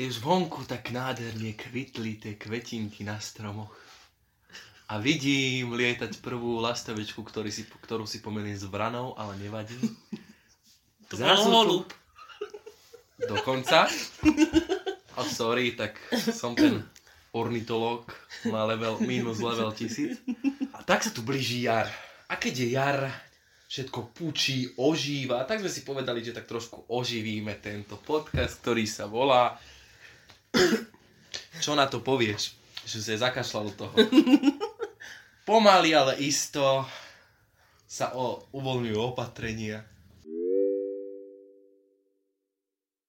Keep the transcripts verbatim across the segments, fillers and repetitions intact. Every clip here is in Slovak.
keď už vonku tak nádherne kvitli tie kvetinky na stromoch a vidím lietať prvú lastovičku, ktorý si, ktorú si pomeniem s vranou, ale nevadí. To bol holub. Dokonca. Oh, sorry, tak som ten ornitológ na level, minus level tisíc. A tak sa tu blíži jar. A keď je jar, všetko pučí, ožíva. Tak sme si povedali, že tak trošku oživíme tento podcast, ktorý sa volá... Čo na to povieš? Že sa zakašľal toho. Pomaly, ale isto sa o, uvoľňujú opatrenia.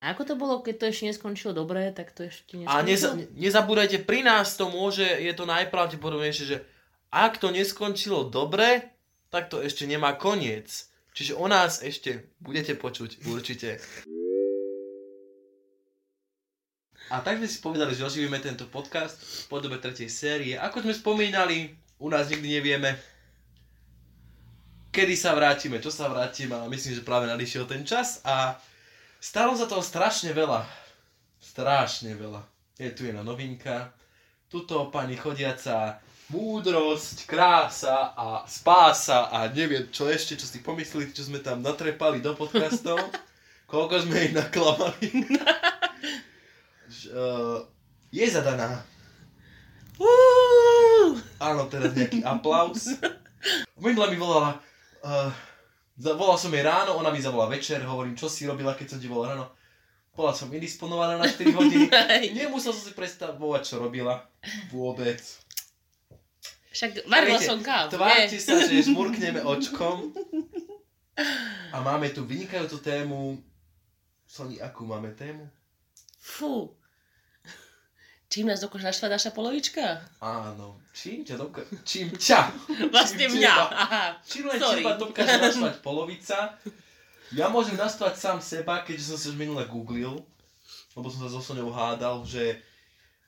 A ako to bolo, keď to ešte neskončilo dobre, tak to ešte neskončilo... A neza, nezabúdajte, pri nás to môže, je to najpravdepodobnejšie, že ak to neskončilo dobre, tak to ešte nemá koniec. Čiže o nás ešte budete počuť určite. A tak sme si povedali, že oživíme tento podcast v podobe tretej série. Ako sme spomínali, u nás nikdy nevieme, kedy sa vrátime, čo sa vrátime. A myslím, že práve nadišiel ten čas a stalo sa toho strašne veľa. Strašne veľa. Je tu jedna novinka. Tuto pani chodiaca múdrosť, krása a spása a neviem čo ešte, čo si pomyslíte, čo sme tam natrepali do podcastov. Koľko sme ich naklamali. Uh, je zadaná. Uú! Áno, teraz nejaký aplaus. Minula mi volala, uh, volal som jej ráno, ona mi zavolala večer, hovorím, čo si robila, keď som ti volala ráno. Bola som indisponovaná na štyri hodiny, nemusel som si predstavovať, čo robila. Vôbec. Však varila som kávu. Tvárte sa, že žmurkneme očkom. A máme tu vynikajúcu tému. Soni, akú máme tému? Fú. Čím nás dokáže našla naša polovička? Áno. Čím ťa dokáže... Čím ťa? Vlastne čím mňa. Čeba... Aha. Čím len teba dokáže naštvať polovica. Ja môžem nastvať sám seba, keďže som si už minule googlil. Lebo som sa so Soňou hádal, že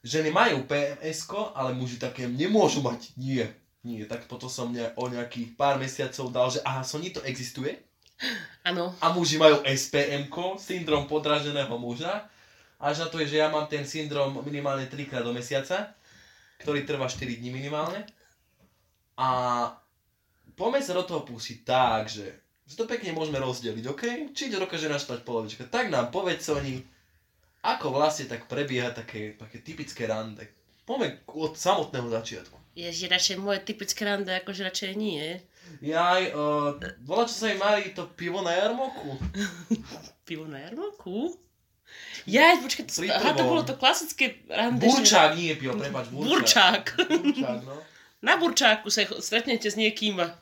ženy majú pé em esko, ale muži také nemôžu mať. Nie. Nie. Tak potom som mňa o nejakých pár mesiacov dal, že aha, Soni, to existuje. Áno. A muži majú es pé emko, syndrom podraženého muža. Až na to je, že ja mám ten syndrom minimálne trikrát do mesiaca, ktorý trvá štyri dni minimálne. A poďme sa do toho pustiť tak, že to pekne môžeme rozdeliť, OK? Či dokáže naštvať polovička. Tak nám povedz, Soni, ako vlastne tak prebieha také, také typické rande. Poďme od samotného začiatku. Ježi, radšej moje typické rande, akože radšej nie. Jaj, uh, volá, čo sa mi mali, to pivo na Jarmoku. Pivo na Jarmoku? Jaj, počkaj, to, aha, to bolo to klasické rande. Burčák, že... nie je pio, prepáč, burčák. Burčák. Burčák, no. Na burčáku sa stretnete s niekým a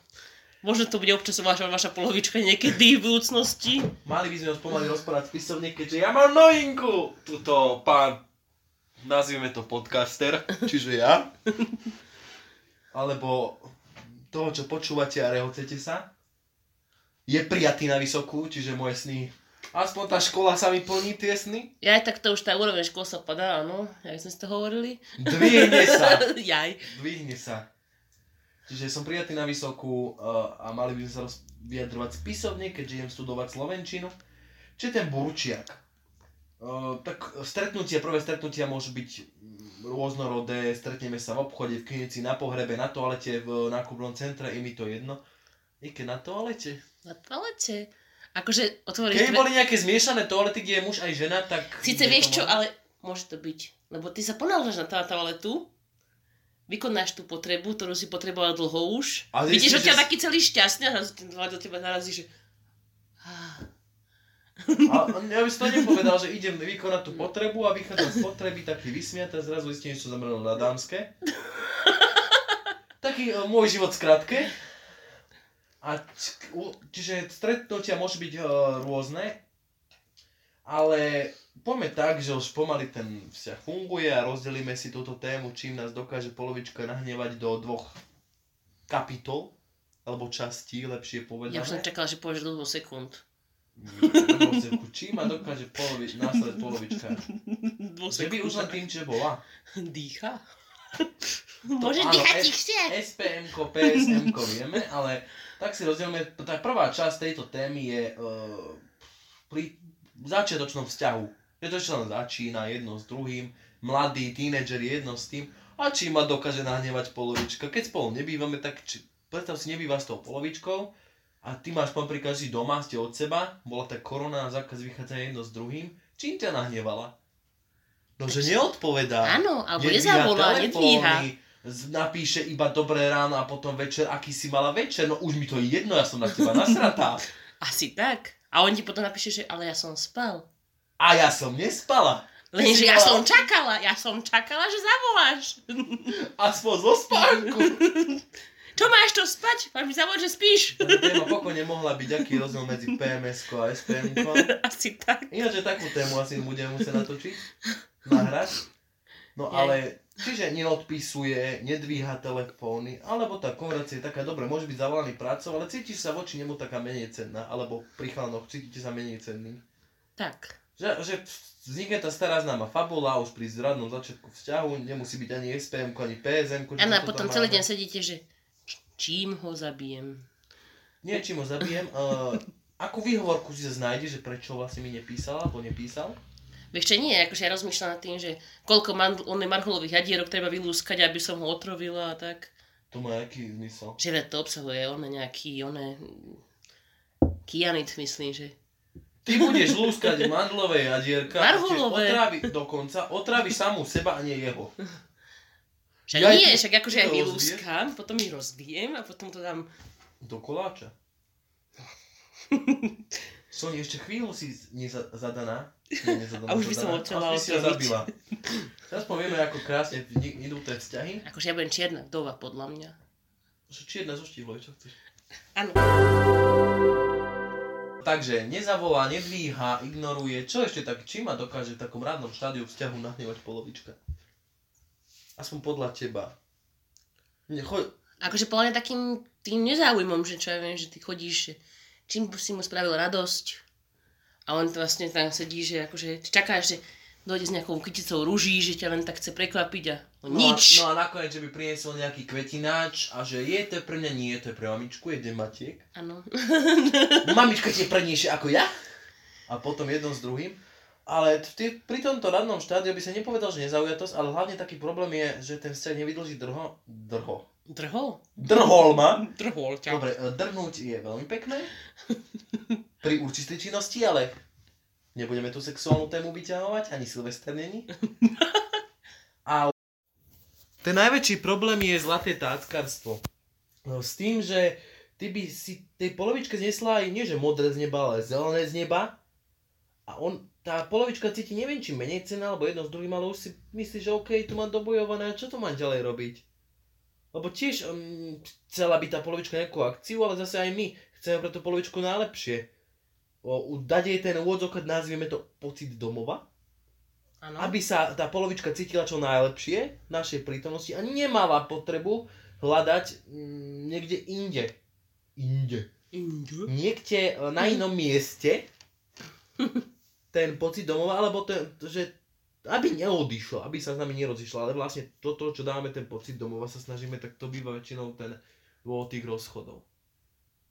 možno to bude občas vaša, vaša polovička niekedy v budúcnosti. Mali by sme ho pomaly rozprávať spisovne, keďže ja mám novinku. Tuto pán, nazvime to podcaster, čiže ja. Alebo toho, čo počúvate a rehocete sa, je prijatý na vysokú, čiže moje sny... Aspoň tá škola sa mi plní tie sny. Jaj, tak to už tá úroveň škola sa padá, áno. Jak sme si to hovorili. Dvihne sa. Jaj. Dvihne sa. Čiže som prijatý na vysokú uh, a mali by sme sa vyjadrovať spisovne, keďže idem studovať slovenčinu. Čiže ten burčiak. Uh, tak stretnutia, prvé stretnutia môžu byť rôznorodé. Stretneme sa v obchode, v klinici, na pohrebe, na toalete, v nákupnom centre. I mi to jedno. I keď na toalete. Na toalete. Akože otvoríš... Keby boli nejaké zmiešané toalety, kde je muž aj žena, tak... Sice vieš čo, ale môže to byť. Lebo ty sa ponáhľaš na tá toaletu, vykonáš tú potrebu, ktorú si potreboval dlho už. A vidíš od ťa taký celý šťastný a do teba narazíš, že... A ja by som to nepovedal, že idem vykonať tú potrebu a vychádzam z potreby taký vysmiatý a zrazu istíš, čo zamrnul na dámske. Taký o, môj život skratke. A čiže stretnutia môžu byť uh, rôzne, ale poďme tak, že už pomaly ten vzťah funguje a rozdelíme si túto tému, čím nás dokáže polovička nahnevať do dvoch kapitol, alebo častí, lepšie povedané. Ja už som čakala, že povieš dlho sekúnd. Čím ma dokáže polovič, následť polovička? Keby už len tým, čo bola. Dýcha. Môžeš dýchať tichšie. es pé emko, pé es emko vieme, ale... Tak si rozdielme, tá prvá časť tejto témy je uh, pri začiatočnom vzťahu. Preto čo tam začína jedno s druhým, mladý tínedžer jedno s tým, a či ma dokáže nahnevať polovička. Keď spolu nebývame, tak či, predstav si, nebýva s tou polovičkou a ty máš paprika, že doma ste od seba, bola tá korona a zákaz vychádzania jedno s druhým, čím ťa nahnevala? No, že neodpovedá. Áno, alebo nezavolá, nedvíha. Napíše iba dobré ráno a potom večer, aký si mala večer. No už mi to jedno, ja som na teba nasratá. Asi tak. A on ti potom napíše, že ale ja som spal. A ja som nespala. Lenže ja som čakala, ja som čakala, že zavoláš. Aspoň zo spánku. Čo máš to spať? Máš mi zavolať, že spíš? Téma pokojne mohla byť, aký rozdiel medzi pé em eskou a es pé em kou. Asi tak. Ináč, že takú tému asi budem musieť natočiť. Nahrať. No ale... Čiže neodpisuje, nedvíha telefóny, alebo tá konverzácia je taká, dobre, môže byť zavolaný prácou, ale cítiš sa voči nemu taká menej cenná, alebo pri chlanoch cítite sa menej cenný. Tak. Že, že vznikne tá stará známa fabula, už pri zradnom začiatku vzťahu, nemusí byť ani es pé em ko, ani pé es em ko. Áno, a potom celý deň sedíte, že čím ho zabijem. Nie, čím ho zabijem. uh, akú výhovorku si sa nájde, že prečo vlastne mi nepísala, alebo nepísal? Vieš čo, nie, akože ja rozmýšľam nad tým, že koľko mandl- marhulových jadierok treba vylúskať, aby som ho otrovila a tak. To má aký zmysel? Že to obsahuje on nejaký, oné, kyanid, myslím, že... Ty budeš lúskať mandlové jadierka, marhulové. Otravi, dokonca otravi samú seba a nie jeho. Však ja nie, však akože ja vylúskam, potom ich rozbijem a potom to dám... Do koláča. Soni, ešte chvíľu si nezadaná. Nie, nezadaná, a už by zadaná. Som odčala odrobiť. Až by si ho zabila. Teraz povieme, ako krásne idú tie vzťahy. Akože ja budem čierna vdova, podľa mňa. Že čierna zo štíhloj, čo chceš? Áno. Takže nezavolá, nedvíha, ignoruje. Čo ešte tak, čím ma dokáže v takom rádnom štádiu vzťahu nahnevať polovička? Aspoň podľa teba. Nechoď. Akože podľa mňa takým tým nezáujmom, že čo ja viem, že ty chodíš... Čím si mu spravil radosť a on to vlastne tam sedí, že akože čakáš, že dojde s nejakou kyticou ruží, že ťa len tak chce prekvapiť a nič. No a, no a nakoniec, že by priniesol nejaký kvetináč a že je to pre mňa, nie, to je pre mamičku, je dematiek. Áno. Mamička ti je prednejšie ako ja a potom jedno s druhým. Ale tý, pri tomto radnom štádiu by sa nepovedal, že nezaujatosť, ale hlavne taký problém je, že ten vzťah nevydlží drho, drho. Drhol? Drhol ma. Drhol ťa. Dobre, drhnúť je veľmi pekné. Pri určitej činnosti, ale nebudeme tu sexuálnu tému vyťahovať, ani Silvester není. A ten najväčší problém je zlaté táckarstvo. No, s tým, že ty by si tej polovičke znesla aj nie, že modré z neba, ale zelené z neba. A on, tá polovička cíti, neviem, či menej cena, alebo jedno z druhým, ale už si myslí, že okej, okay, tu mám dobojované, čo to mám ďalej robiť? Lebo tiež um, chcela by tá polovička nejakú akciu, ale zase aj my chceme pre tú polovičku najlepšie. O, dať jej ten úvodzok, nazvieme to pocit domova. Ano. Aby sa tá polovička cítila čo najlepšie v našej prítomnosti a nemala potrebu hľadať mm, niekde inde. Inde. Inde? Niekde na inom mieste ten pocit domova, alebo ten, že... Aby neodišla, aby sa s nami nerozišla, ale vlastne toto, čo dávame ten pocit domova, sa snažíme, tak to býva väčšinou ten dôvod tých rozchodov.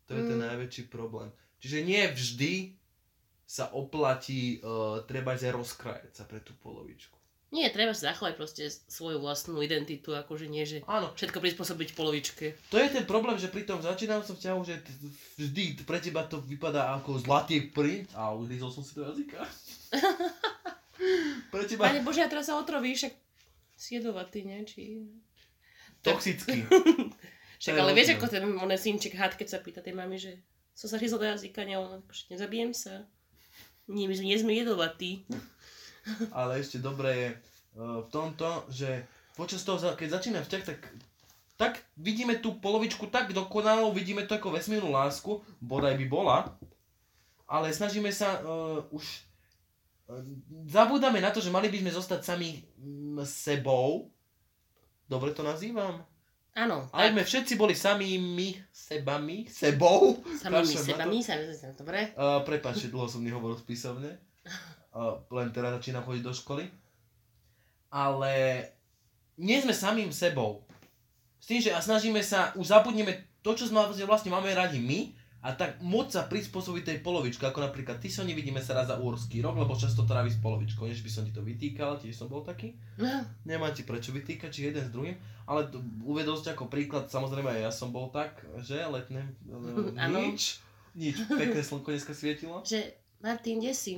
To je mm. ten najväčší problém. Čiže nie vždy sa oplatí uh, treba aj rozkrajať sa pre tú polovičku. Nie, treba si zachovať proste svoju vlastnú identitu, akože nie, že áno. Všetko prispôsobiť polovičke. To je ten problém, že pri tom začínam som vťahu, že vždy pre teba to vypadá ako zlatý print a uhlízol som si do jazyka. Pre teba... Pane Bože, ja teraz sa otrovíš, však sjedovatý, ne? Či... Toxický. Však, ale vieš, ako ten oné synček had, keď sa pýta tej mami, že som sa hryzla do jazyka, ne, on, nezabijem sa. Nie, my sme jedovatí. Ale ešte dobré je v tomto, že počas toho, keď začína vzťah, tak, tak vidíme tú polovičku tak dokonalou, vidíme to ako vesmírnu lásku, bodaj by bola, ale snažíme sa uh, už... Zabúdame na to, že mali by sme zostať sami sebou. Dobre to nazývam? Áno. Ale sme všetci boli samými sebami, sebou. Samými sebami, samými sebami, dobre. Uh, Prepáčte, dlho som nehovoril spisovne. Uh, len teraz začínam chodiť do školy. Ale nie sme samým sebou. S tým, že a snažíme sa, už zabudneme to, čo vlastne máme radi my a tak môcť sa prispôsobiť tej polovičke, ako napríklad ty so nevidíme sa raz za úorský rok, lebo často trávi s polovičkou, než by som ti to vytýkal, tiež som bol taký. No. Nemá ti prečo vytýkať, či jeden s druhým, ale to, uvedol si ako príklad, samozrejme aj ja som bol tak, že letné, nič, nič, pekné slnko dneska svietilo. Že, Martin, kde si?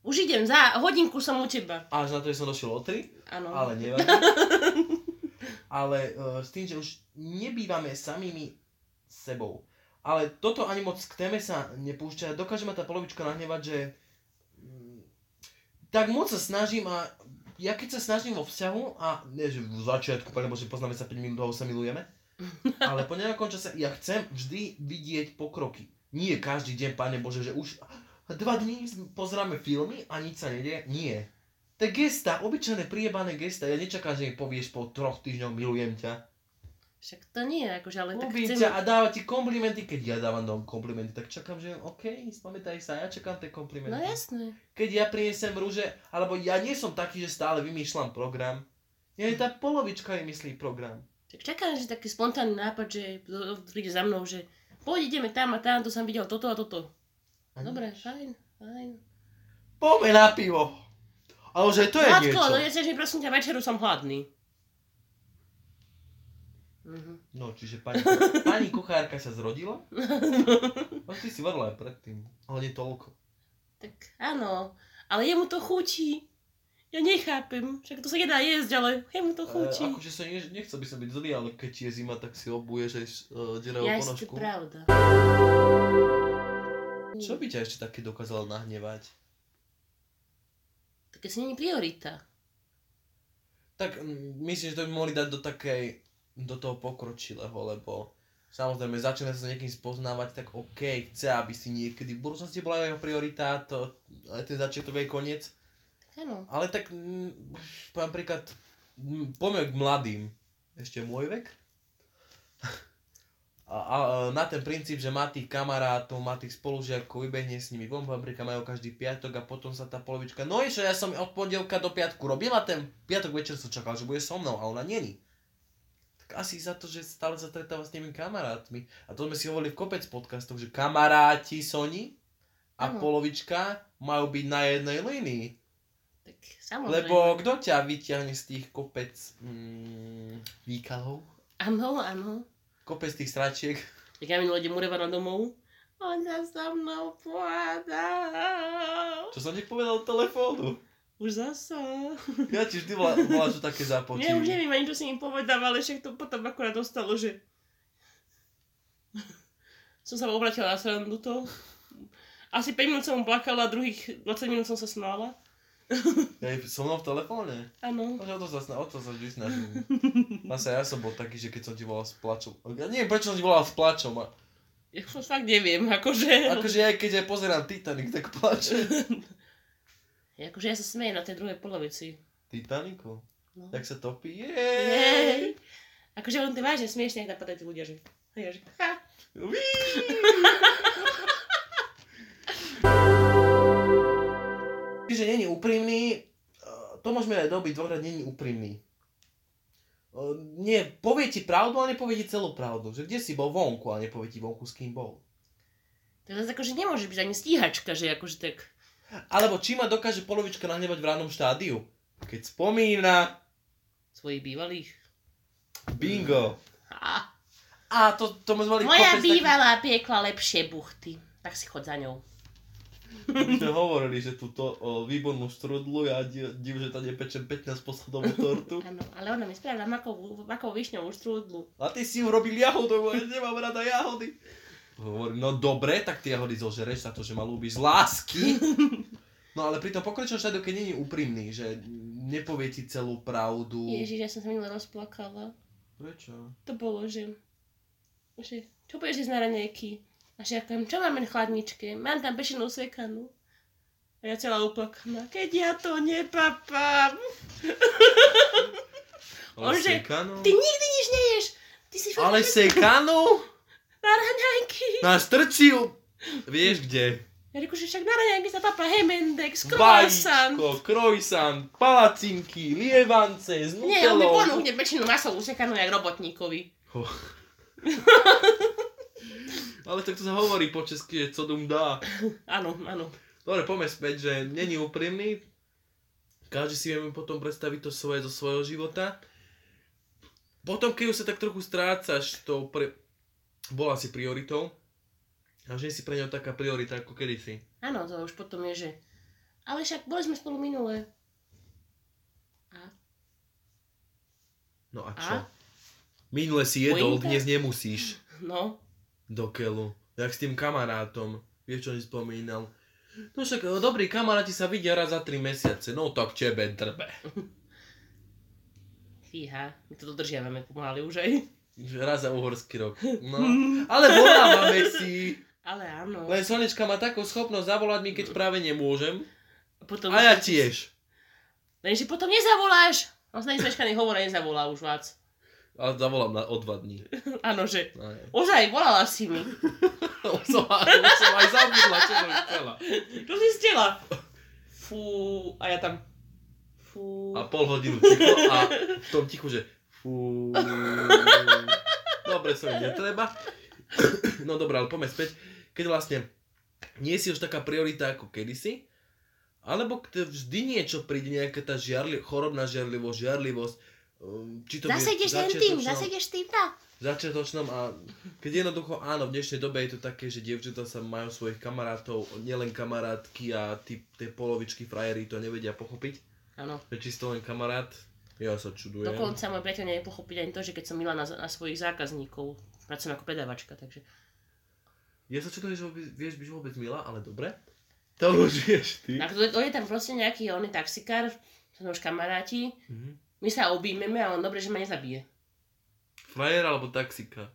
Už idem, za hodinku som u teba. Až na to, že som došiel o tri, ano. Ale nevadí. Ale uh, s tým, že už nebývame samými sebou. Ale toto ani moc k téme sa nepúšťa. Dokáže ma tá polovička nahnevať, že tak moc sa snažím a ja keď sa snažím vo vzťahu a nie, že v začiatku, lebo že poznáme sa päť minút, dlho sa milujeme, ale po nejakom čase ja chcem vždy vidieť pokroky. Nie každý deň, Pane Bože, že už dva dní pozeráme filmy a nič sa nedie. Nie. To gesta, obyčajné priebané gesta. Ja nečakám, že mi povieš po troch týždňoch milujem ťa. Však to nie, akože, ale tak chcem... Ľubím ťa a dáva ti komplimenty, keď ja dávam dom komplimenty, tak čakám, že okej, okay, spamätaj sa, ja čakám tie komplimenty. No jasné. Keď ja prinesem rúže, alebo ja nie som taký, že stále vymýšľam program. Ja je tá polovička vymyslí program. Tak čakám, že taký spontánny nápad, že príde za mnou, že poď ideme tam a tam, tu som videl toto a toto. Ani? Dobre, fajn, fajn. Poďme na pivo. Ale že to je Matko, niečo. Matko, doneseš mi prosím ťa večeru, som hladný. Mm-hmm. No, čiže pani, pani kuchárka sa zrodila? No, ty si varila aj predtým, ale nie toľko. Tak áno, ale jemu to chutí. Ja nechápem, však to sa nedá jesť, ale jemu to chutí. E, akože sa ne, nechcel by som byť zlý, ale keď je zima, tak si obuješ aj uh, deravú ja ponožku. Jasne, pravda. Čo by ťa ešte také dokázalo nahnevať? Tak asi nie je priorita. Tak myslím, že to by mohli dať do takej... do toho pokročilého, lebo samozrejme začína sa s niekým spoznávať, tak okej, okay, chce, aby si niekedy v budúcnosti bola jeho prioritá, to ten začiatok je koniec. Áno. Ale tak m- napríklad m- poďme k mladým, ešte môj vek. A, a na ten princíp, že má tých kamarátov, má tých spolužiakov, vybehne s nimi von, napríklad majú každý piatok a potom sa tá polovička, no ešte ja som od pondelka do piatku robila, ten piatok večer som čakal, že bude so mnou, ale ona není. Asi za to, že stále sa stretáva s tými kamarátmi. A to sme si hovorili v kopec podcastov, že kamaráti Soni a ano. Polovička majú byť na jednej línii. Tak samozrejme. Lebo kto ťa vyťahne z tých kopec mm, výkalov? Áno, áno. Kopec tých sračiek. Tak ja mi ľudia Murevana domov. On sa so mnou pohádal. Čo som ti povedal o telefónu? Už zasa. Ja ti vždy volá, volá čo také zápočí. Ja už neviem ani, čo si im povedal, ale však to potom akorát dostalo, že... Som sa obratila na srandu to. Asi päť minút som plakala, druhých dvadsať minút som sa smála. Ja som mnou v telefóne? Áno. O to sa, o to sa vždy snažím. Zase ja som bol taký, že keď som ti volal s plačom. Ja neviem, prečo som ti volal s plačom. A... Ja som fakt neviem, akože... Akože aj keď aj pozerám Titanic, tak plačem. Akože ja sa smejem na tej druhej polovici. Titaniku? No. Tak sa topí? Jeeej! Akože on to vážne smiešne, ak napadajú tí ľudia, že... Ja, že... Ha! Čiže není úprimný, to môžeme aj dobiť, dvakrát není úprimný. Nie, povie ti pravdu, ale nepovie ti celú pravdu. Že kde si bol vonku, ale nepovie ti vonku, s kým bol. Tak zase akože nemôžeš byť ani stíhačka, že akože tak... Alebo či ma dokáže polovička nahnevať v rannom štádiu? Keď spomína... Svojich bývalých? Bingo! A, a to, to sme zvali... Moja bývalá taký... piekla lepšie buchty. Tak si chod za ňou. My sme hovorili, že túto o, výbornú štrudlu, ja div, že tam nepečem pätnásť poschodovú tortu. Áno, ale ona mi spravila makovú, makovú višňovú štrudlu. A ty si ju robil jahodovú, ja nemám rada jahody. Hovorím, no dobre, tak ty jahody zožereš za to, že ma ľúbiš z lásky. No ale pri tom pokročilom štádiu, keď nie je úprimný, že nepovie ti celú pravdu. Ježiš, ja som sa minule rozplakala. Prečo? To bolo, že... že čo budeš jesť na raňajky? A že akojem, čo máme v chladničke? Mám tam pečenú sekanú. A ja celá uplakaná. Keď ja to nepapám. Ale sekanú? Ty nikdy nič neješ. Ty si ale sekanú? Na raňajky. Na strčiu. Vieš kde? Ja reku, že však na raňajky sa papá Hemendex, croissant. Vajíčko, croissant, palacinky, lievance, z nutelou. Nie, on mi ponúkne väčšinu masovú sekanú jak robotníkovi. Oh. Ale tak to sa hovorí po česky, že co dům dá. Áno, áno. Dobre, poďme späť, že není úprimný. Každý si vieme potom predstaviť to svoje zo svojho života. Potom, keď už sa tak trochu strácaš, to pre... bola si prioritou. A že si pre ňou taká priorita ako kedysi. Áno, to už potom je, že... Ale však boli sme spolu minulé. A? No a čo? A? Minule si jedol, Pointa? Dnes nemusíš. No. Do keľu. Jak s tým kamarátom. Vieš, čo on spomínal? No však, dobrí kamaráti sa vidia raz za tri mesiace. No tak čebe drbe. Fíha, my to dodržiavame pomaly už aj. Raz za uhorský rok. No. Ale volávame si. Ale áno. Len Slnečka má takú schopnosť zavolať mi, keď práve nemôžem. Potom a ja tiež. Lenže potom nezavoláš. On sa nezmeškaný hovor nezavolá už vás. Ale zavolám na o dva dní. Áno, že. Aj. Ozaj, volala si mi. Už som aj zabudla, čo som chcela. Čo si chcela? Fú, a ja tam. Fú. A pol hodinu ticho a v tom tichu, že... Fú. Dobre, som netreba. No dobrá, ale poďme späť. Keď vlastne nie si už taká priorita ako kedysi, alebo vždy niečo príde, nejaká tá žiarli- chorobná žiarlivosť, žiarlivosť. Či to zase ideš len tým, zase ideš týmto. Začiatočnom a keď jednoducho áno, v dnešnej dobe je to také, že dievčatá sa majú svojich kamarátov, nielen kamarátky a tí, tie polovičky frajery to nevedia pochopiť. Áno. Je čisto len kamarát. Ja sa čudujem. Dokonca môj priateľ nevie pochopiť ani to, že keď som mila na, na svojich zákazníkov, pracujem ako predavačka, takže... Ja sa čudujem, že vieš byť vôbec milá, ale dobre. To už vieš ty. Tak to, to je tam proste nejaký, on je taxikár, som už kamaráti, mm-hmm. my sa objímeme a on dobre, že ma nezabije. Frajer alebo taxika?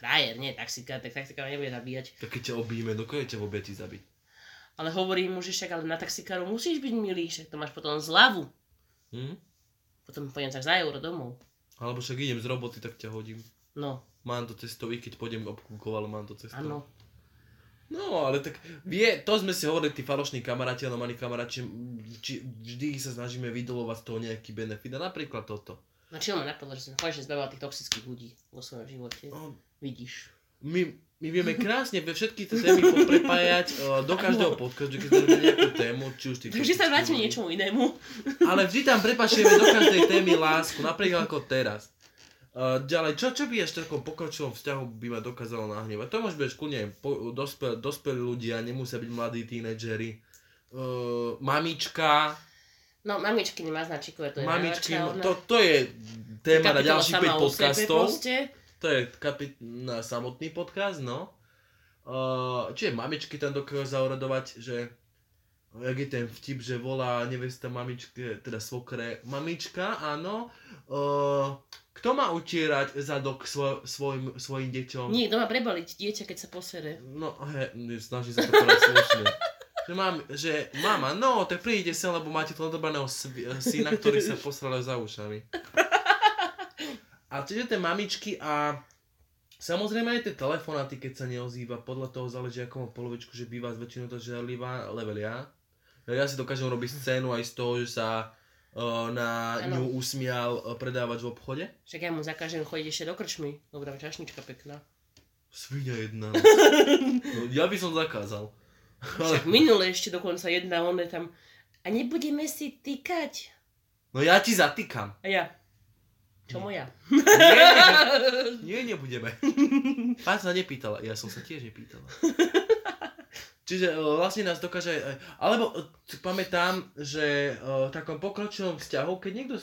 Frajer, nie taxika, tak taxika ma nebude zabíjať. Tak keď ťa obíme, dokonca ťa vôbec ti zabiť. Ale hovorím mu, že však ale na taxikáru musíš byť milý, však to máš potom zľavu. Hm? Potom pôjdem tak za euro domov. Alebo však idem z roboty, tak ťa hodím. No. Mám to cestou, i keď pôjdem obkúkoval, mám to cestou. Áno. No, ale tak vie, to sme si hovorili, tí falošní kamaráti, ale mali kamaráči, či vždy sa snažíme vydolovať z toho nejaký benefit a napríklad toto. No čo ma napadlo, že som konečne zbavila tých toxických ľudí vo svojom živote, no, vidíš. My, my vieme krásne všetky tie témy poprepájať do každého podcastu, keď sme nejakú tému, či už tých... Takže sa vrátime niečomu inému. Ale vždy tam prepašujeme do každej témy lásku, napríklad ako teraz. Uh, ďalej, čo, čo by ešte v takom pokročilom vzťahu by ma dokázalo nahnevať? To môže byť kľudne dospelí dospel ľudia, nemusia byť mladí tínedžeri. Uh, mamička... No, mamičky nemá značíkové, to je mamičky, najväčšia. To, to je téma na ďalších päť podcastov. To je kapit... na samotný podcast, no. Uh, čiže mamičky tam dokážu zauradovať, že... Jak je ten vtip, že volá nevesta mamičky, teda svokre mamička, áno. Uh, kto má utierať zadok svoj, svojim, svojim deťom? Nie, kto má prebaliť dieťa, keď sa posere. No, he, snaží sa to povedať slušne. Že, mám, že mama, no, tak príjde sem, lebo máte toho dobraného svi- syna, ktorý sa posral za ušami. A čiže tie mamičky a samozrejme aj tie telefonáty, keď sa neozýva, podľa toho záleží akomu polovičku, že býva z väčšinou tá žiarlivá levelia. Ja si dokážem robiť scénu aj z toho, že sa uh, na ňu usmial predávač v obchode. Však ja mu zakážem chodiť ešte do krčmy, lebo tam čašnička pekná. Svinia jedna. No, ja by som zakázal. Však minule ešte dokonca jedna, on je tam a nebudeme si týkať. No ja ti zatýkam. A ja? Čo moja? Nie, nie, nebudeme. Pán sa nepýtala, ja som sa tiež nepýtala. Čiže vlastne nás dokáže... Alebo pamätám, že v takom pokročilom vzťahu, keď niekto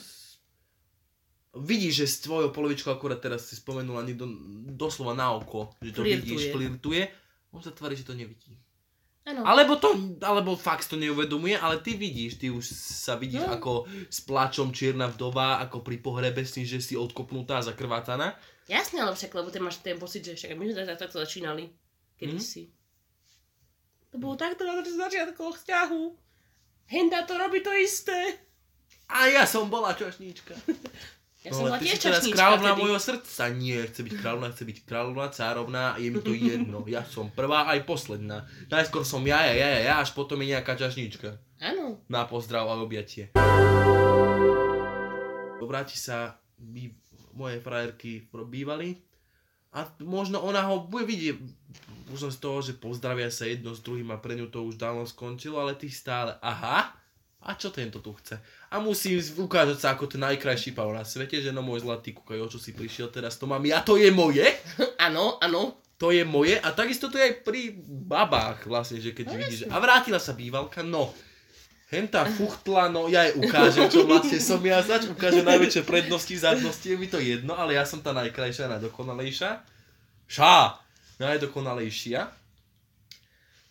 vidí, že s tvojou polovičkou akurát teraz si spomenula niekto doslova na oko, že to flirtuje. Vidíš, flirtuje, on sa tvári, že to nevidí. Ano. Alebo to, alebo fakt to neuvedomuje, ale ty vidíš, ty už sa vidíš no. Ako s pláčom čierna vdova, ako pri pohrebe si, že si odkopnutá, zakrvácaná. Jasne, ale však, lebo ty máš ten pocit, že však my sme takto začínali, kedysi. Mm. To bolo takto na začiatku vzťahu. Henda to robí to isté. A ja som bola čašnička. Ja no, som bola tiež čašnička. Ty si teraz kráľovná môjho srdca. Nie, chce byť kráľovná, chce byť kráľovná, cárovná, je mi to jedno. Ja som prvá aj posledná. Najskôr som ja, ja, ja, ja, ja až potom je nejaká čašnička. Áno. Na pozdrav a objatie. Vráti sa my, moje frajerky bývali a možno ona ho bude vidieť už z toho, že pozdravia sa jedno s druhým a pre ňu to už dávno skončilo, ale ty stále, aha, a čo tento tu chce? A musím ukázať sa ako ten najkrajší pán na svete, že no môj zlatý, kúkaj, o čo si prišiel, teraz to mám ja, to je moje? Áno, áno. To je moje a takisto to je aj pri babách vlastne, že keď no, vidíš, a vrátila sa bývalka, no. Hentá fuchtla, no ja jej ukážem, čo vlastne som ja zač, ukážem najväčšie prednosti, zadnosti, je mi to jedno, ale ja som tá najkrajšia, najdokonalejšia. Šá! Najdokonalejšia.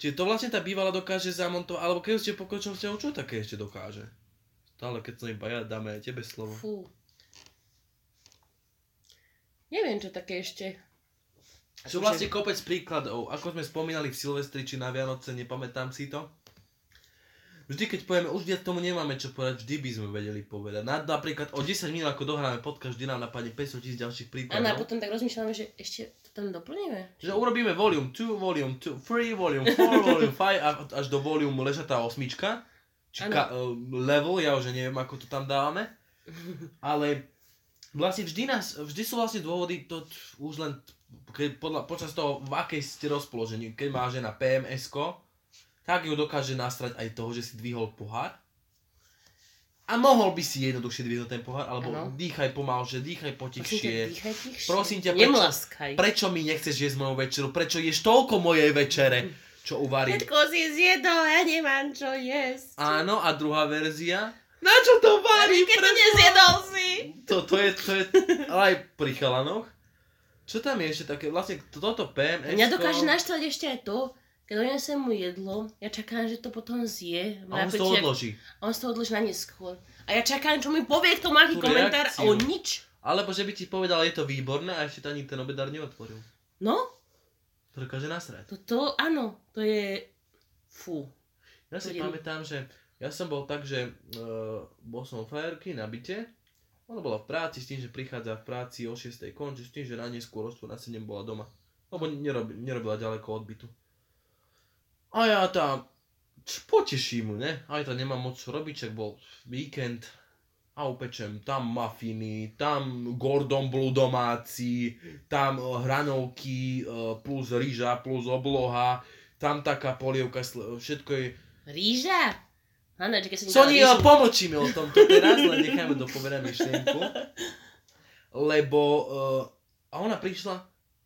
Čiže to vlastne tá bývalá dokáže zamontovať, alebo keď ste pokročil vzťahu, čo také ešte dokáže? Ale keď som iba ja, dáme aj tebe slovo. Fú. Neviem, čo také ešte. Sú vlastne kopec príkladov, ako sme spomínali v Silvestri či na Vianoce, nepamätám si to. Vždy keď povieme, už viac tomu nemáme čo povedať, vždy by sme vedeli povedať. Napríklad o desať minút, ako dohráme podcast, vždy nám napadne päťsto tisíc ďalších príkladov. Áno, a potom tak rozmýšľame, že ešte to tam doplníme. Že urobíme volume dva, volume dva, tri, volume štyri, volume päť, až do volume ležatá osmička. Či ka, uh, level, ja už neviem, ako to tam dávame. Ale vlastne vždy, nás, vždy sú vlastne dôvody, to už len keď podľa, počas toho, v akej ste rozpoložení, keď má žena pé em esko, tak ju dokáže nastrať aj toho, že si dvihol pohár. A mohol by si jednoduchšie dvihnúť ten pohár, alebo ano. Dýchaj pomalšie, dýchaj potichšie. Prosím ťa, prečo, prečo mi nechceš jesť moju večeru? Prečo ješ toľko mojej večere, čo uvarím? Všetko si zjedol, ja nemám čo jesť. Áno, a druhá verzia? Na čo to varím? Keď to nezjedol si. Toto je, to je, ale aj pri chalanoch. Čo tam je ešte také? Vlastne toto pé em esko... Mňa dokáže naštvať ešte aj to, keď donesem mu jedlo, ja čakám, že to potom zje. A on si to odloží. A on si to odloží na neskôr. A ja čakám, čo mi povie k tomu aký komentár a on nič. Alebo že by ti povedal, je to výborné a ešte to ani ten obedár neotvoril. No? To dokáže nasrať. Toto, áno, to je... Fú. Ja si Podem. pamätám, že ja som bol tak, že uh, bol som frajerky na byte. Ona bola v práci s tým, že prichádza v práci o šiestej končí, s tým, že na neskôr na sedem bola doma. Lebo nerob, nerobila ďaleko od bytu. A ja tam poteším mu, ne? Aj tam nemám moc čo robiť, čak bol víkend a upečem tam mafiny, tam Gordon Blue domáci, tam hranolky plus rýža plus obloha, tam taká polievka, všetko je... Rýža? Áno, čakaj som nedala rýžu. Sonia, pomlčí mi o tomto teraz, len nechajme dopovedať myšlienku. Lebo... Uh, a ona prišla,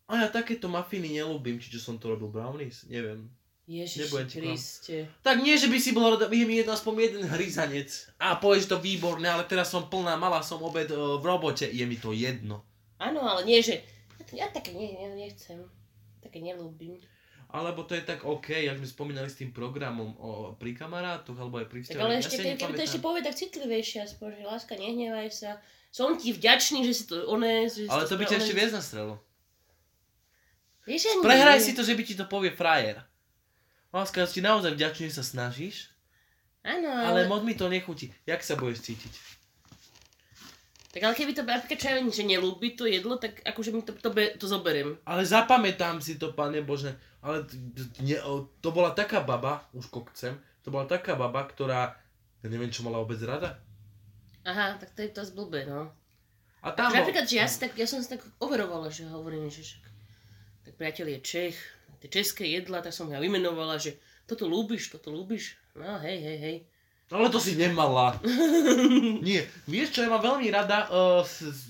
a ja takéto mafiny neľúbim, či čo som to robil, brownies? Neviem. Ježiši Kriste. Tak nie, že by si bol rada, je mi jedno aspoň jeden hryzanec. A povieš to výborné, ale teraz som plná, mala som obed v robote, je mi to jedno. Áno, ale nie, že ja také nie, nechcem, také neľúbim. Alebo to je tak OK, jak sme spomínali s tým programom o, pri kamarátoch, alebo aj pri vzťahu. Tak ale ešte, ja keby to ešte povedať citlivejšie aspoň, že láska, nehnevaj sa. Som ti vďačný, že si to oné... Ale to by ťa ešte viac nastrelo. Prehraj si to, že by ti to povie frajer. Láska, ja si naozaj vďačný, že sa snažíš, ano, ale... ale moc mi to nechutí. Jak sa budeš cítiť? Tak ale keby to napríklad čo ja viem, že neľúbi to jedlo, tak akože mi to, to, to zoberiem. Ale zapamätám si to, Pane Bože. Ale ne, to bola taká baba, už kokcem, to bola taká baba, ktorá, ja neviem, čo mala vôbec rada. Aha, tak to je to zblbé, no. A tam bol... Napríklad, že ja, si tak, ja som si tak overovala, že hovorím, že však, tak priateľ je Čech. Tie české jedlá, tak som ja vymenovala, že toto ľúbiš, toto ľúbiš, no hej, hej, hej. Ale to si nemala. Nie, vieš čo, ja mám veľmi rada uh, s, s,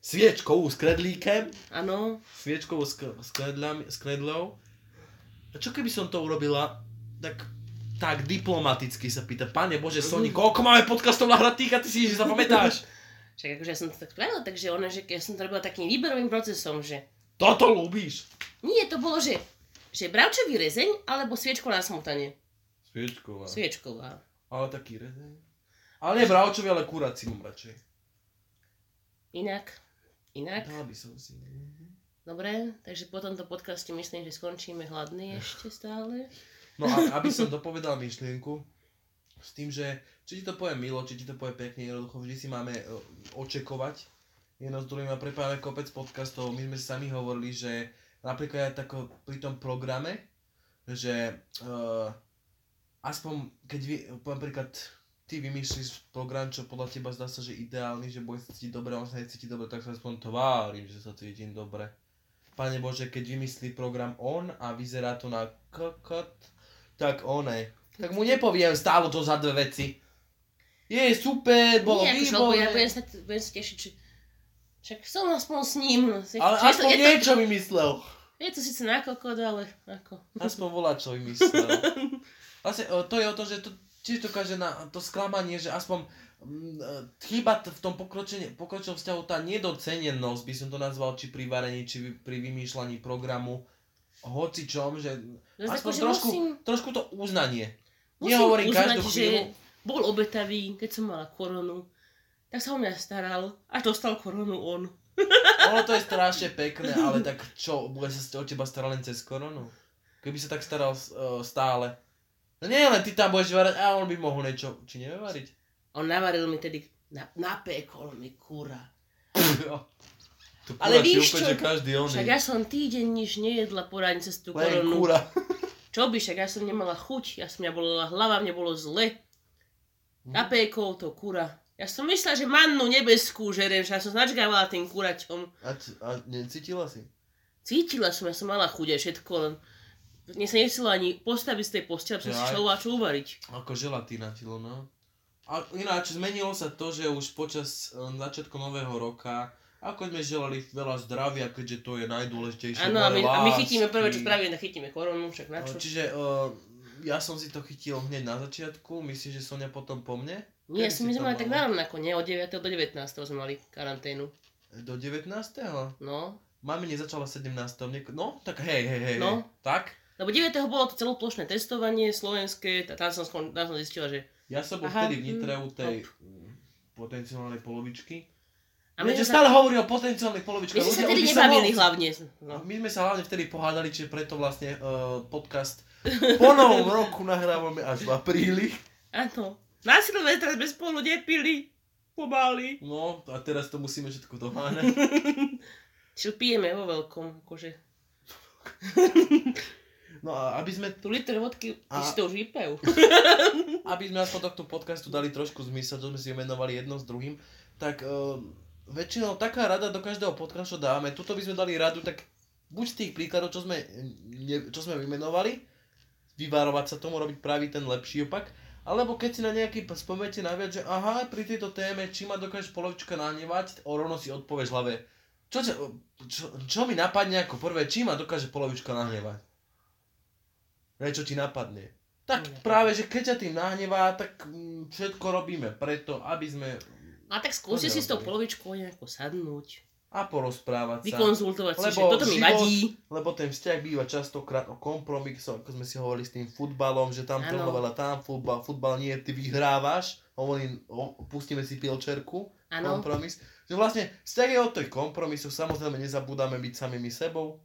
sviečkovú s kredlíkem. Áno. Sviečkovú s, s, kredlami, s kredlou. A čo keby som to urobila, tak, tak diplomaticky sa pýta, Pane Bože, Soni, koľko máme podcastov nahratých a ty si že zapamätáš? Však akože ja som to tak spravila, takže ona, že ja som to robila takým výberovým procesom, že... Toto ľúbiš. Nie, to bolo, že, že bravčový rezeň, alebo sviečková na smotanie. Sviečková. Sviečková. Ale taký rezeň. Ale nie bravčový, ale kurací mám radšej. Inak. Inak. Dala by som si. Dobre, takže po tomto podcaste myslím, že skončíme hladný ešte stále. No a aby som dopovedal myšlienku, s tým, že či ti to povie milo, či ti to povie pekne, jednoducho vždy si máme očekovať. Jedno z druhým a prepájame kopec podcastov. My sme sami hovorili, že napríklad aj tako pri tom programe, že uh, aspoň keď vy, napríklad ty vymýšliš program, čo podľa teba zdá sa, že ideálny, že bude sa cítiť dobre, on sa necíti dobre, tak sa aspoň tvárim, že sa cítim dobre. Pane Bože, keď vymyslí program on a vyzerá to na kokot, tak oné. Tak mu nepoviem, stálo to za dve veci. Je super, bolo výborné. Nie, akože, ja budem sa, budem sa tešiť, či... Však som aspoň s ním. Ale či, aspoň je to, niečo je to, vymyslel. Je to síce na kokot, ale ako... Aspoň volá, čo vymyslel. Vlastne to je o tom, že to... Čiže to kaže na to sklamanie, že aspoň chýba v tom pokročilom vzťahu tá nedocenenosť, by som to nazval, či pri varení, či pri vymýšľaní programu, hocičom, že no, aspoň tak, že trošku, musím, trošku to uznanie. Nehovorím každú chvíľu. Bol obetavý, keď som mala koronu, tak sa o mňa staral a dostal koronu on. Ono to je strašne pekné, ale tak čo, bude sa o teba starať len cez koronu? Keby sa tak staral stále. No nie, len ty tam budeš varať a on by mohol niečo, či nevie variť. On navaril mi tedy, na, napékol mi kura. Ale víš čo, však ja som týden nič nejedla poradne cez tú koronu. Len kura. Čo by, však ja som nemala chuť, ja som, mňa bolela hlava, mne bolo zle. Napékol to kura. Ja som myslela, že mannu nebeskú žerem, že ja som značkávala tým kuraťom. A, a necítila si? Cítila som, ja som mala chuť a všetko len... Mne sa nechcelo ani postaviť z tej postele, pretože si chcelo čo uvariť. Ako želatína tilo, no. A ináč zmenilo sa to, že už počas um, začiatku nového roka, ako sme želali veľa zdravia, keďže to je najdôležitejšie. Áno, a, a my chytíme prvé, čo spravíme, chytíme koronu, však na čo. Čiže uh, ja som si to chytil hneď na začiatku, myslím, že Sonia potom po mne? Nie, my sme mali tak narovnako, nie? Od deviateho do devätnásteho sme mali karanténu. Do devätnásteho? No. Mami nezačala sedemnásteho. No, tak hej, hej, hej. No. Tak? Lebo deviateho bolo to celoplošné testovanie slovenské, tam som, skon, tam som zistila, že... Ja som bol vtedy v Nitre u tej potenciálnej polovičky. A my sme stále sa... hovorili o potenciálnej polovičke. My sme sa vtedy nebavili sa... hlavne. No. My sme sa hlavne vtedy pohádali, čiže preto vlastne uh, podcast po novom roku nahrávame až v apríli. Áno. Na Silvestra sme spolu nepili, pobáli. No a teraz to musíme všetko doháňať. Čiže pijeme vo veľkom, akože... No a aby sme... Tu liter vodky, ty si to už vypajú. Aby sme aspoň tohto podcastu dali trošku zmysel, čo sme si menovali jedno s druhým, tak uh, väčšinou taká rada do každého podcastu dáme. Tuto by sme dali radu, tak buď z tých príkladov, čo sme, ne, čo sme vymenovali, vyvarovať sa tomu, robiť pravý ten lepší opak, alebo keď si na nejaký spomete naviac, že aha, pri tejto téme, či ma dokážeš polovička nahnevať, rovno si odpovieš hlave. Čo, čo, čo, čo mi napadne ako prvé, či ma dokáže polovička nahnevať? Niečo ti napadne. Tak ne. Práve, že keď ťa tým nahnevá, tak všetko robíme preto, aby sme... A tak skúsi si s tou polovičkou nejako sadnúť. A porozprávať sa. Vykonzultovať si, že toto mi vadí. Lebo ten vzťah býva častokrát o kompromisu, ako sme si hovorili s tým futbalom, že tam to veľa, tam futbal, futbal nie, ty vyhrávaš. Hovorím, pustíme si pilčerku, ano. Kompromis. Že vlastne vzťah je o tej kompromisu, samozrejme nezabúdame byť samými sebou.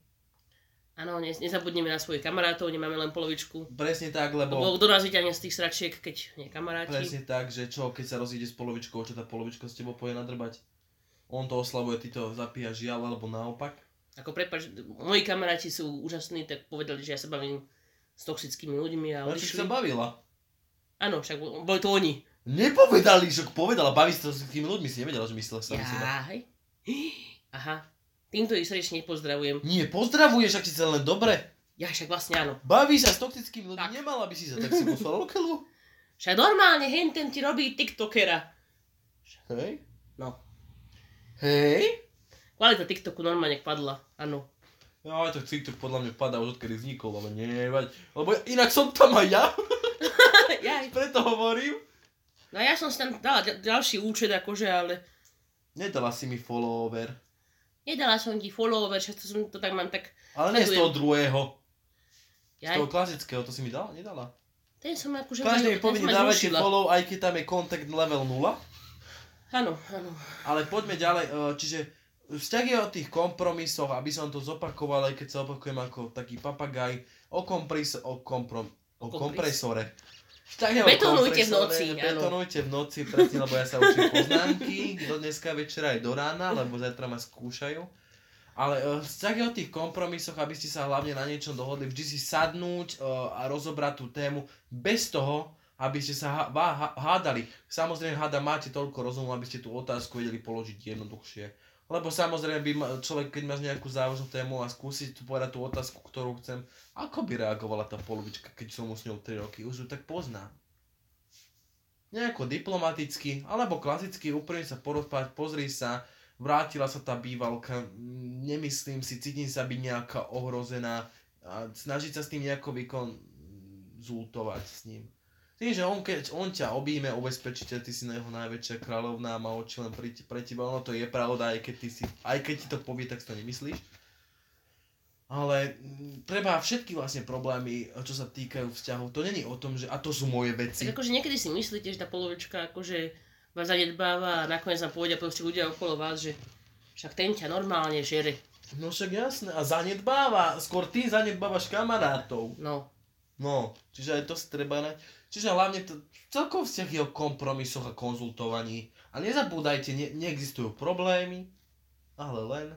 Áno, nezabudneme na svojich kamarátov, nemáme len polovičku. Presne tak, lebo... Lebo kto nás vyťahne z tých sračiek, keď nie kamaráti. Presne tak, že čo, keď sa rozíde s polovičkou, čo tá polovička s tebou poje nadrbať? On to oslavuje, ty to zapíjaš žiaľ, alebo naopak? Ako prepáč, moji kamaráti sú úžasní, tak povedali, že ja sa bavím s toxickými ľuďmi a odišli. Čo sa bavila? Áno, však boli to oni. Nepovedali, že povedala, baví sa s toxickými ľuďmi, si nevedela, že myslela sa. Ja, hej. Aha. Týmto ich srdečne nepozdravujem. Nie, pozdravuješ, ak si len dobre. Ja však vlastne áno. Baví sa s toxickými ľudí, nemala by si sa tak si poslal okelu. Však normálne henten ti robí tiktokera. Hej? No. Hej? Kvalita tiktoku normálne padla, áno. No ale to tiktok podľa mňa padá už odkedy vznikol, ale nevadí. Lebo inak som tam aj ja. Ja aj. Preto hovorím. No ja som si tam dala ďalší účet akože, ale... Nedala si mi follower. Nedala som ti follower, často som to tak mám tak... Ale nie sledujem. Z toho druhého. Jaj. Z toho klasického, to si mi dala? Nedala. Ten som akože... Každý mi povinne dávajte follow, aj keď tam je kontakt level nula. Áno, áno. Ale poďme ďalej, čiže vzťah je o tých kompromisoch, aby som to zopakoval, aj keď sa opakujem ako taký papagaj, o, kompris, o, komprom, o kompresore. Betonujte v noci, áno. Betonujte v noci, presne, lebo ja sa učím poznámky do dneska večera aj do rána, lebo zajtra ma skúšajú. Ale uh, vzťah je o tých kompromisoch, aby ste sa hlavne na niečom dohodli, vždy si sadnúť uh, a rozobrať tú tému bez toho, aby ste sa há, há, hádali. Samozrejme, hádam, máte toľko rozumu, aby ste tú otázku vedeli položiť jednoduchšie. Lebo samozrejme by človek, keď máš nejakú závažnú tému a skúsiť tu povedať tú otázku, ktorú chcem, ako by reagovala tá polovička, keď som s ňou tri roky, už ju tak poznám. Nejako diplomaticky, alebo klasicky, úprimne sa porozprávať, pozri sa, vrátila sa tá bývalka, nemyslím si, cítim sa byť nejaká ohrozená a snažiť sa s tým nejako vykonzultovať s ním. Tým, že on, keď on ťa obíme, ubezpečí ťa, ty si na jeho najväčšia kráľovná, má oči len pre, pre teba, ono to je pravda, aj keď, ty si, aj keď ti to povie, tak si to nemyslíš. Ale m, treba všetky vlastne problémy, čo sa týkajú vzťahov, to není o tom, že a to sú moje veci. Tak akože niekedy si myslíte, že tá polovička akože vás zanedbáva a nakoniec vám povedia proste ľudia okolo vás, že však ten ťa normálne žere. No však jasné, a zanedbáva, skôr ty zanedbávaš kamarátov. No. No, čiže aj to si treba na... Čiže hlavne to, celkovo vzťah je o kompromisoch a konzultovaní. A nezabúdajte, ne, neexistujú problémy, ale len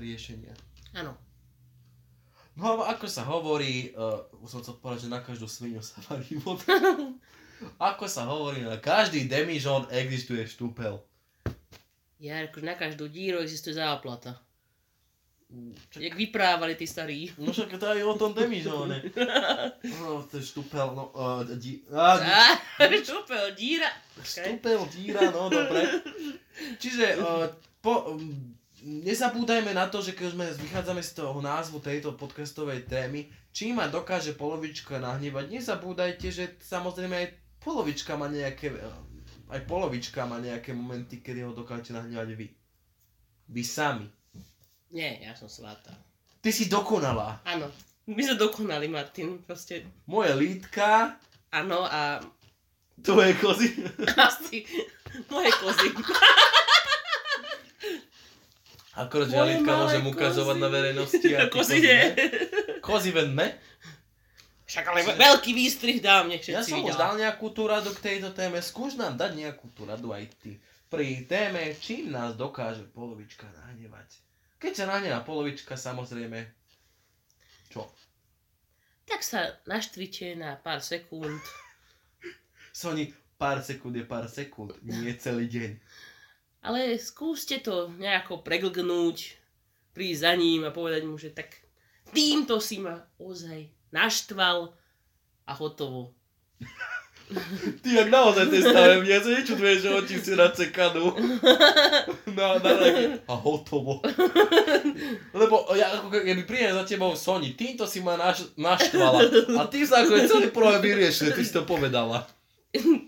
riešenia. Áno. No a ako sa hovorí, uh, už som chcel povedať, že na každú svinu sa varí voda. Ako sa hovorí, na každý demižón existuje štúpel. Ja, akože na každú díru existuje záplata. Čak... Jak vyprávali tí starí. No však to aj o tom demižóne. No to je štúpel, no... Uh, di, á, di, á, štúpel, díra. Štúpel, díra, no dobre. Čiže uh, po, um, nezabúdajme na to, že keď sme vychádzame z toho názvu tejto podcastovej témy, čím ma dokáže polovička nahnevať, nezabúdajte, že samozrejme aj polovička má nejaké... Aj polovička má nejaké momenty, kedy ho dokážete nahnevať vy. Vy sami. Nie, ja som svatá. Ty si dokonalá. Áno, my sme dokonali, Martin, proste. Moje lítka. Áno, a... Tvoje kozy. Asi, moje kozy. Akorát, že ja lítka môžem kozy ukazovať na verejnosti. A kozy nie. Kozy vedme. Však ale veľký výstrih dám, nech všetci vidia. Ja som už dal nejakú tú radu k tejto téme. Skúš nám dať nejakú tú radu aj ty. Pri téme, čím nás dokáže polovička nahnevať. Keď sa nahnevá polovička, samozrejme, čo? Tak sa naštvite na pár sekúnd. Soni, pár sekúnd je pár sekúnd, nie celý deň. Ale skúste to nejako preglgnúť, prísť za ním a povedať mu, že tak týmto si ma ozaj naštval a hotovo. Ty jak naozaj ten stavem, ja sa nečudujem, že oči si na cekanu. Na, na, na, a hotovo. Lebo ja ako keby príjem za tebou Soni, týmto si ma naš, naštvala. A ty sa ako je celý problém vyriešil, ty si to povedala.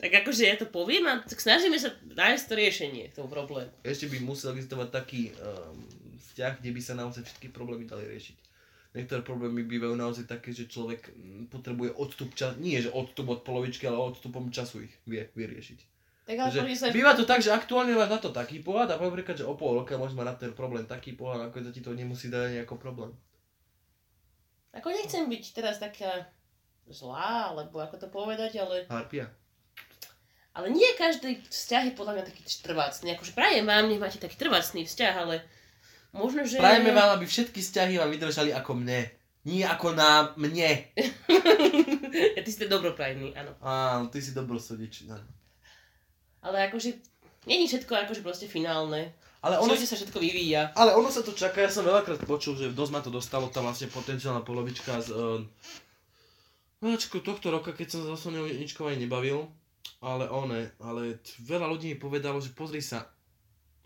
Tak akože ja to poviem a tak snažíme sa nájsť to riešenie toho problému. Ešte by musel existovať taký um, vzťah, kde by sa naozaj všetky problémy dali riešiť. Niektoré problémy bývajú naozaj také, že človek potrebuje odstup času, nie že odstup od polovičky, ale odstupom času ich vie vyriešiť. Sa... Býva to tak, že aktuálne máš na to taký pohľad a napríklad, že o pol roka môžeš mať na ten problém taký pohľad, ako ti to nemusí dať ani ako problém. Ako nechcem byť teraz taká zlá, alebo ako to povedať, ale... Harpia. Ale nie každý vzťah je podľa mňa taký trvácný, akože prajem vám, nech máte taký trvácný vzťah, ale... Možno, že... Prajeme vám, aby všetky vzťahy vám vydržali ako mne. Nie ako na mne. Ja, ty si dobroprajný, áno. Áno, ty si dobrosrdečná. Ale akože, nie je všetko akože proste finálne. Ale ono sa všetko vyvíja. Ale ono sa to čaká, ja som veľakrát počul, že dosť ma to dostalo tá vlastne potenciálna polovička z... Uh, tohto roka, keď som sa so mnou ničko aj nebavil. Ale one, ale veľa ľudí mi povedalo, že pozri sa,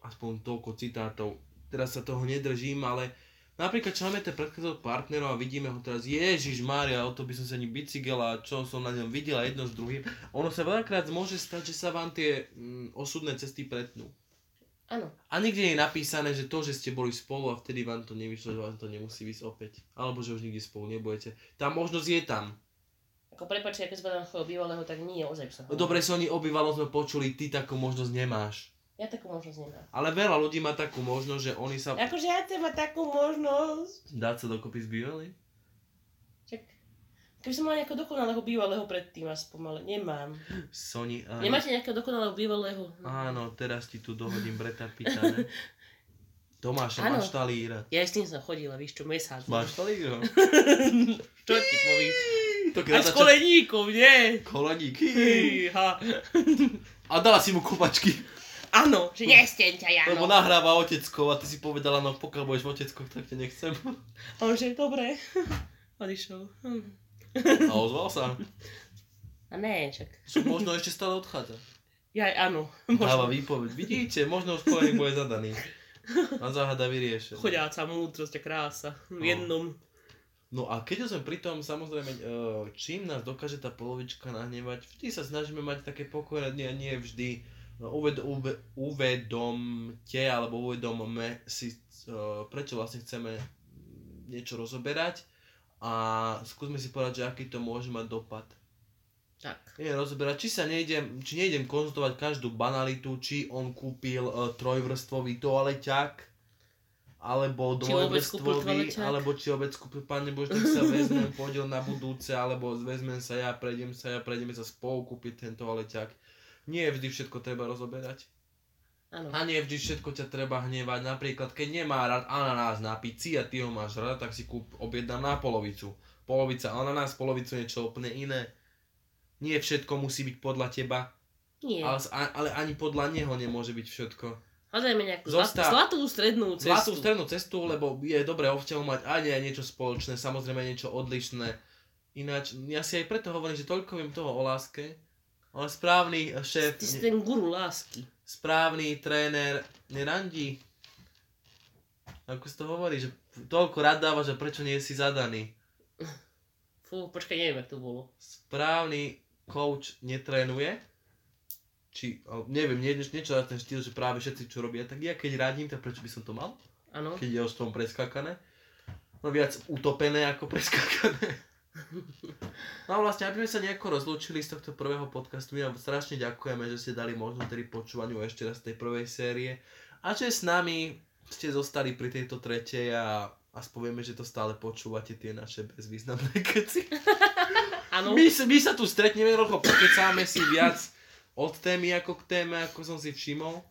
aspoň toľko citátov, teraz sa toho nedržím, ale napríklad čo máme ten predchádzajúcich partnerov a vidíme ho teraz, Ježiš Mária, o to by som sa ani bicykel a čo som na ňom videla jedno s druhým. Ono sa veľakrát môže stať, že sa vám tie mm, osudné cesty pretnú. Áno. A nikde je napísané, že to, že ste boli spolu a vtedy vám to nevyšlo, že vám to nemusí ísť opäť. Alebo že už nikdy spolu nebudete. Tá možnosť je tam. Ako prepáčte, keď sme tam chodili bývalého, tak nie, ozaj sa. Dobre, Soni, o bývalom sme počuli, ty takú možnosť nemáš. Ja takú možnosť nemám. Ale veľa ľudí má takú možnosť, že oni sa... Akože ja má takú možnosť... Dať sa dokopy s bývalým? Čak... Keby som mal nejakého dokonalého bývalého predtým aspoň, ale nemám. Soni, áno. Nemáte nejakého dokonalého bývalého? Áno, teraz ti tu dohodím Breta Pitta, ne? Tomáša Maštalíra. Ja aj s tým som chodila, víš čo, mesiac. Maštalíra? Čo ti poviem? Aj s koleníkom, nie? Koleníky. A dala si mu kopačky. Áno, že nechcem ťa, Jano. Lebo nahráva oteckov a ty si povedala, no pokiaľ budeš v oteckoch, tak ťa nechcem. A on že, dobre. On išiel. A ozval sa. A ne, čak. Sú možno ešte stále odchádza. Jaj, áno. Dáva výpoveď. Vidíte, možno už koleník bude zadaný. A záhada vyriešená. Chodiaca múdrosť a krása. V jednom. No a keď sme pri tom, samozrejme, čím nás dokáže tá polovička nahnevať, vždy sa snažíme mať také pokorné dni a nie vždy uved, uve, uvedomte alebo uvedomme si, prečo vlastne chceme niečo rozoberať a skúsme si povedať, že aký to môže mať dopad. Tak. Nie rozoberať, či sa nejdem, či nejdem konzultovať každú banalitu, či on kúpil e, trojvrstvový toaleťák, alebo dvojvrstvový, alebo či obec kúpil, pán nebože, tak sa vezmem, podiel na budúce, alebo vezmem sa ja, prejdem sa ja, prejdeme sa spolu kúpiť ten toaleťák. Nie vždy všetko treba rozoberať. Ano. A nie vždy všetko ťa treba hnevať. Napríklad, keď nemá rád ananás na pici a ty ho máš rád, tak si kúp, objednám na polovicu. Polovica ananás, polovicu niečo úplne iné. Nie všetko musí byť podľa teba. Nie. Ale, ale ani podľa neho nemôže byť všetko. Hľadajme nejakú Zostav... zlatú strednú cestu. Zlatú strednú cestu, lebo je dobré o vťahu mať aj nie, niečo spoločné, samozrejme niečo odlišné. Ináč, ja si aj preto hovorím, že toľko viem toho o láske, ale správny šéf... Ty si ten guru lásky. Správny tréner nerandí. Ako si to hovorí, že toľko rád dáva, že prečo nie si zadaný. Fú, počkaj, neviem, jak to bolo. Správny coach netrénuje. Či, neviem, nie, niečo na ten štýl, že práve všetci čo robia, tak ja keď radím, tak prečo by som to mal? Áno. Keď je o tom preskakané. No viac utopené ako preskakané. No a vlastne, aby sme sa nejako rozlúčili z tohto prvého podcastu, my vám strašne ďakujeme, že ste dali možnosť tedy počúvaniu ešte raz tej prvej série a že s nami ste zostali pri tejto tretej a aspoň vieme, že to stále počúvate tie naše bezvýznamné keci. Áno. My, my sa tu stretneme, rocho pokecáme si viac od témy ako k téme, ako som si všimol.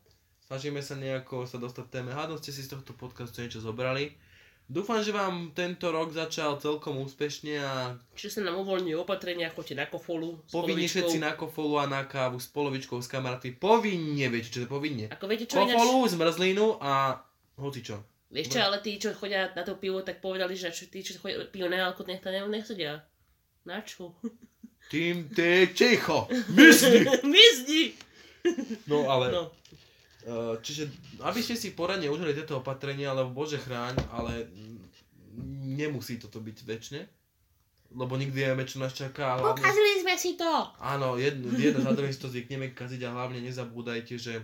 Snažíme sa nejako sa dostať k téme. Hádam ste si z tohto podcastu niečo zobrali. Dúfam, že vám tento rok začal celkom úspešne a... Čiže sa nám uvoľňujú opatrenia, choďte na kofolu. Povinne všetci na kofolu a na kávu s polovičkou, s kamarátmi. Povinne, viete čo to povinne. Ako viete čo kofolu, ináč... zmrzlinu a hocičo. Vieš čo, ale tí, čo chodia na to pivo, tak povedali, že tí, čo chodia pivo nealkot, nech to nechodia. Na čo? Tým te ticho, mysli! Mysli! No ale, no. Čiže aby ste si poradne užili tieto opatrenia, lebo Bože chráň, ale nemusí toto byť večne, lebo nikdy nevieme, čo nás čaká. Hlavne... Pokazili sme si to! Áno, jedno, jedno za druhým si to zvykneme kaziť a hlavne nezabúdajte, že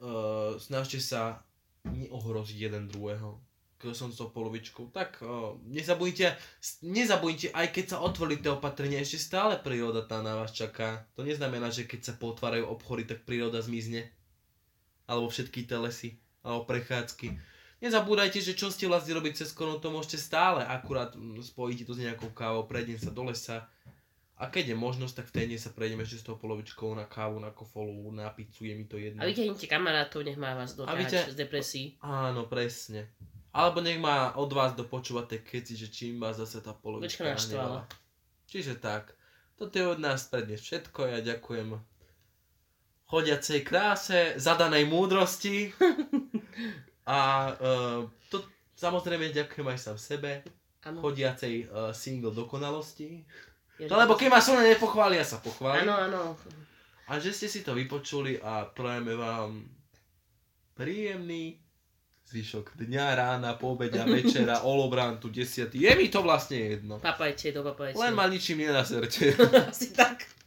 uh, snažte sa neohroziť jeden druhého. Keď som s tou polovičkou, tak oh, nezabudnite, nezabudnite, aj keď sa otvoríte opatrenia, ešte stále príroda tá na vás čaká. To neznamená, že keď sa potvárajú obchody, tak príroda zmizne. Alebo všetky tie lesy, alebo prechádzky. Nezabúdajte, že čo ste vlastne robiť cez koronu, to môžete stále, akurát spojíte to s nejakou kávou, prejdem sa do lesa. A keď je možnosť, tak v tej dne sa prejdeme ešte s tou polovičkou na kávu, na kofolu, na pizzu, je mi to jedno. A vyťahnite kamarátov, nech má vás doťahať z depresí. Áno, presne. Alebo nech má od vás dopočúvať tie keci, že čím vás zase tá polovička naštvala. Čiže tak. Toto je od nás pre dnes všetko. Ja ďakujem chodiacej kráse, zadanej múdrosti. A uh, to samozrejme ďakujem aj sám sebe. Ano. Chodiacej uh, single dokonalosti. To lebo keď ma Sona nepochváli, ja sa pochválim. Áno, áno. A že ste si to vypočuli a prajeme vám príjemný zvyšok dňa, rána, poobedia, večera, olobrantu, desiatý. Je mi to vlastne jedno. Papajte, dopapajte. Len ma ničím nenaserte. Asi tak.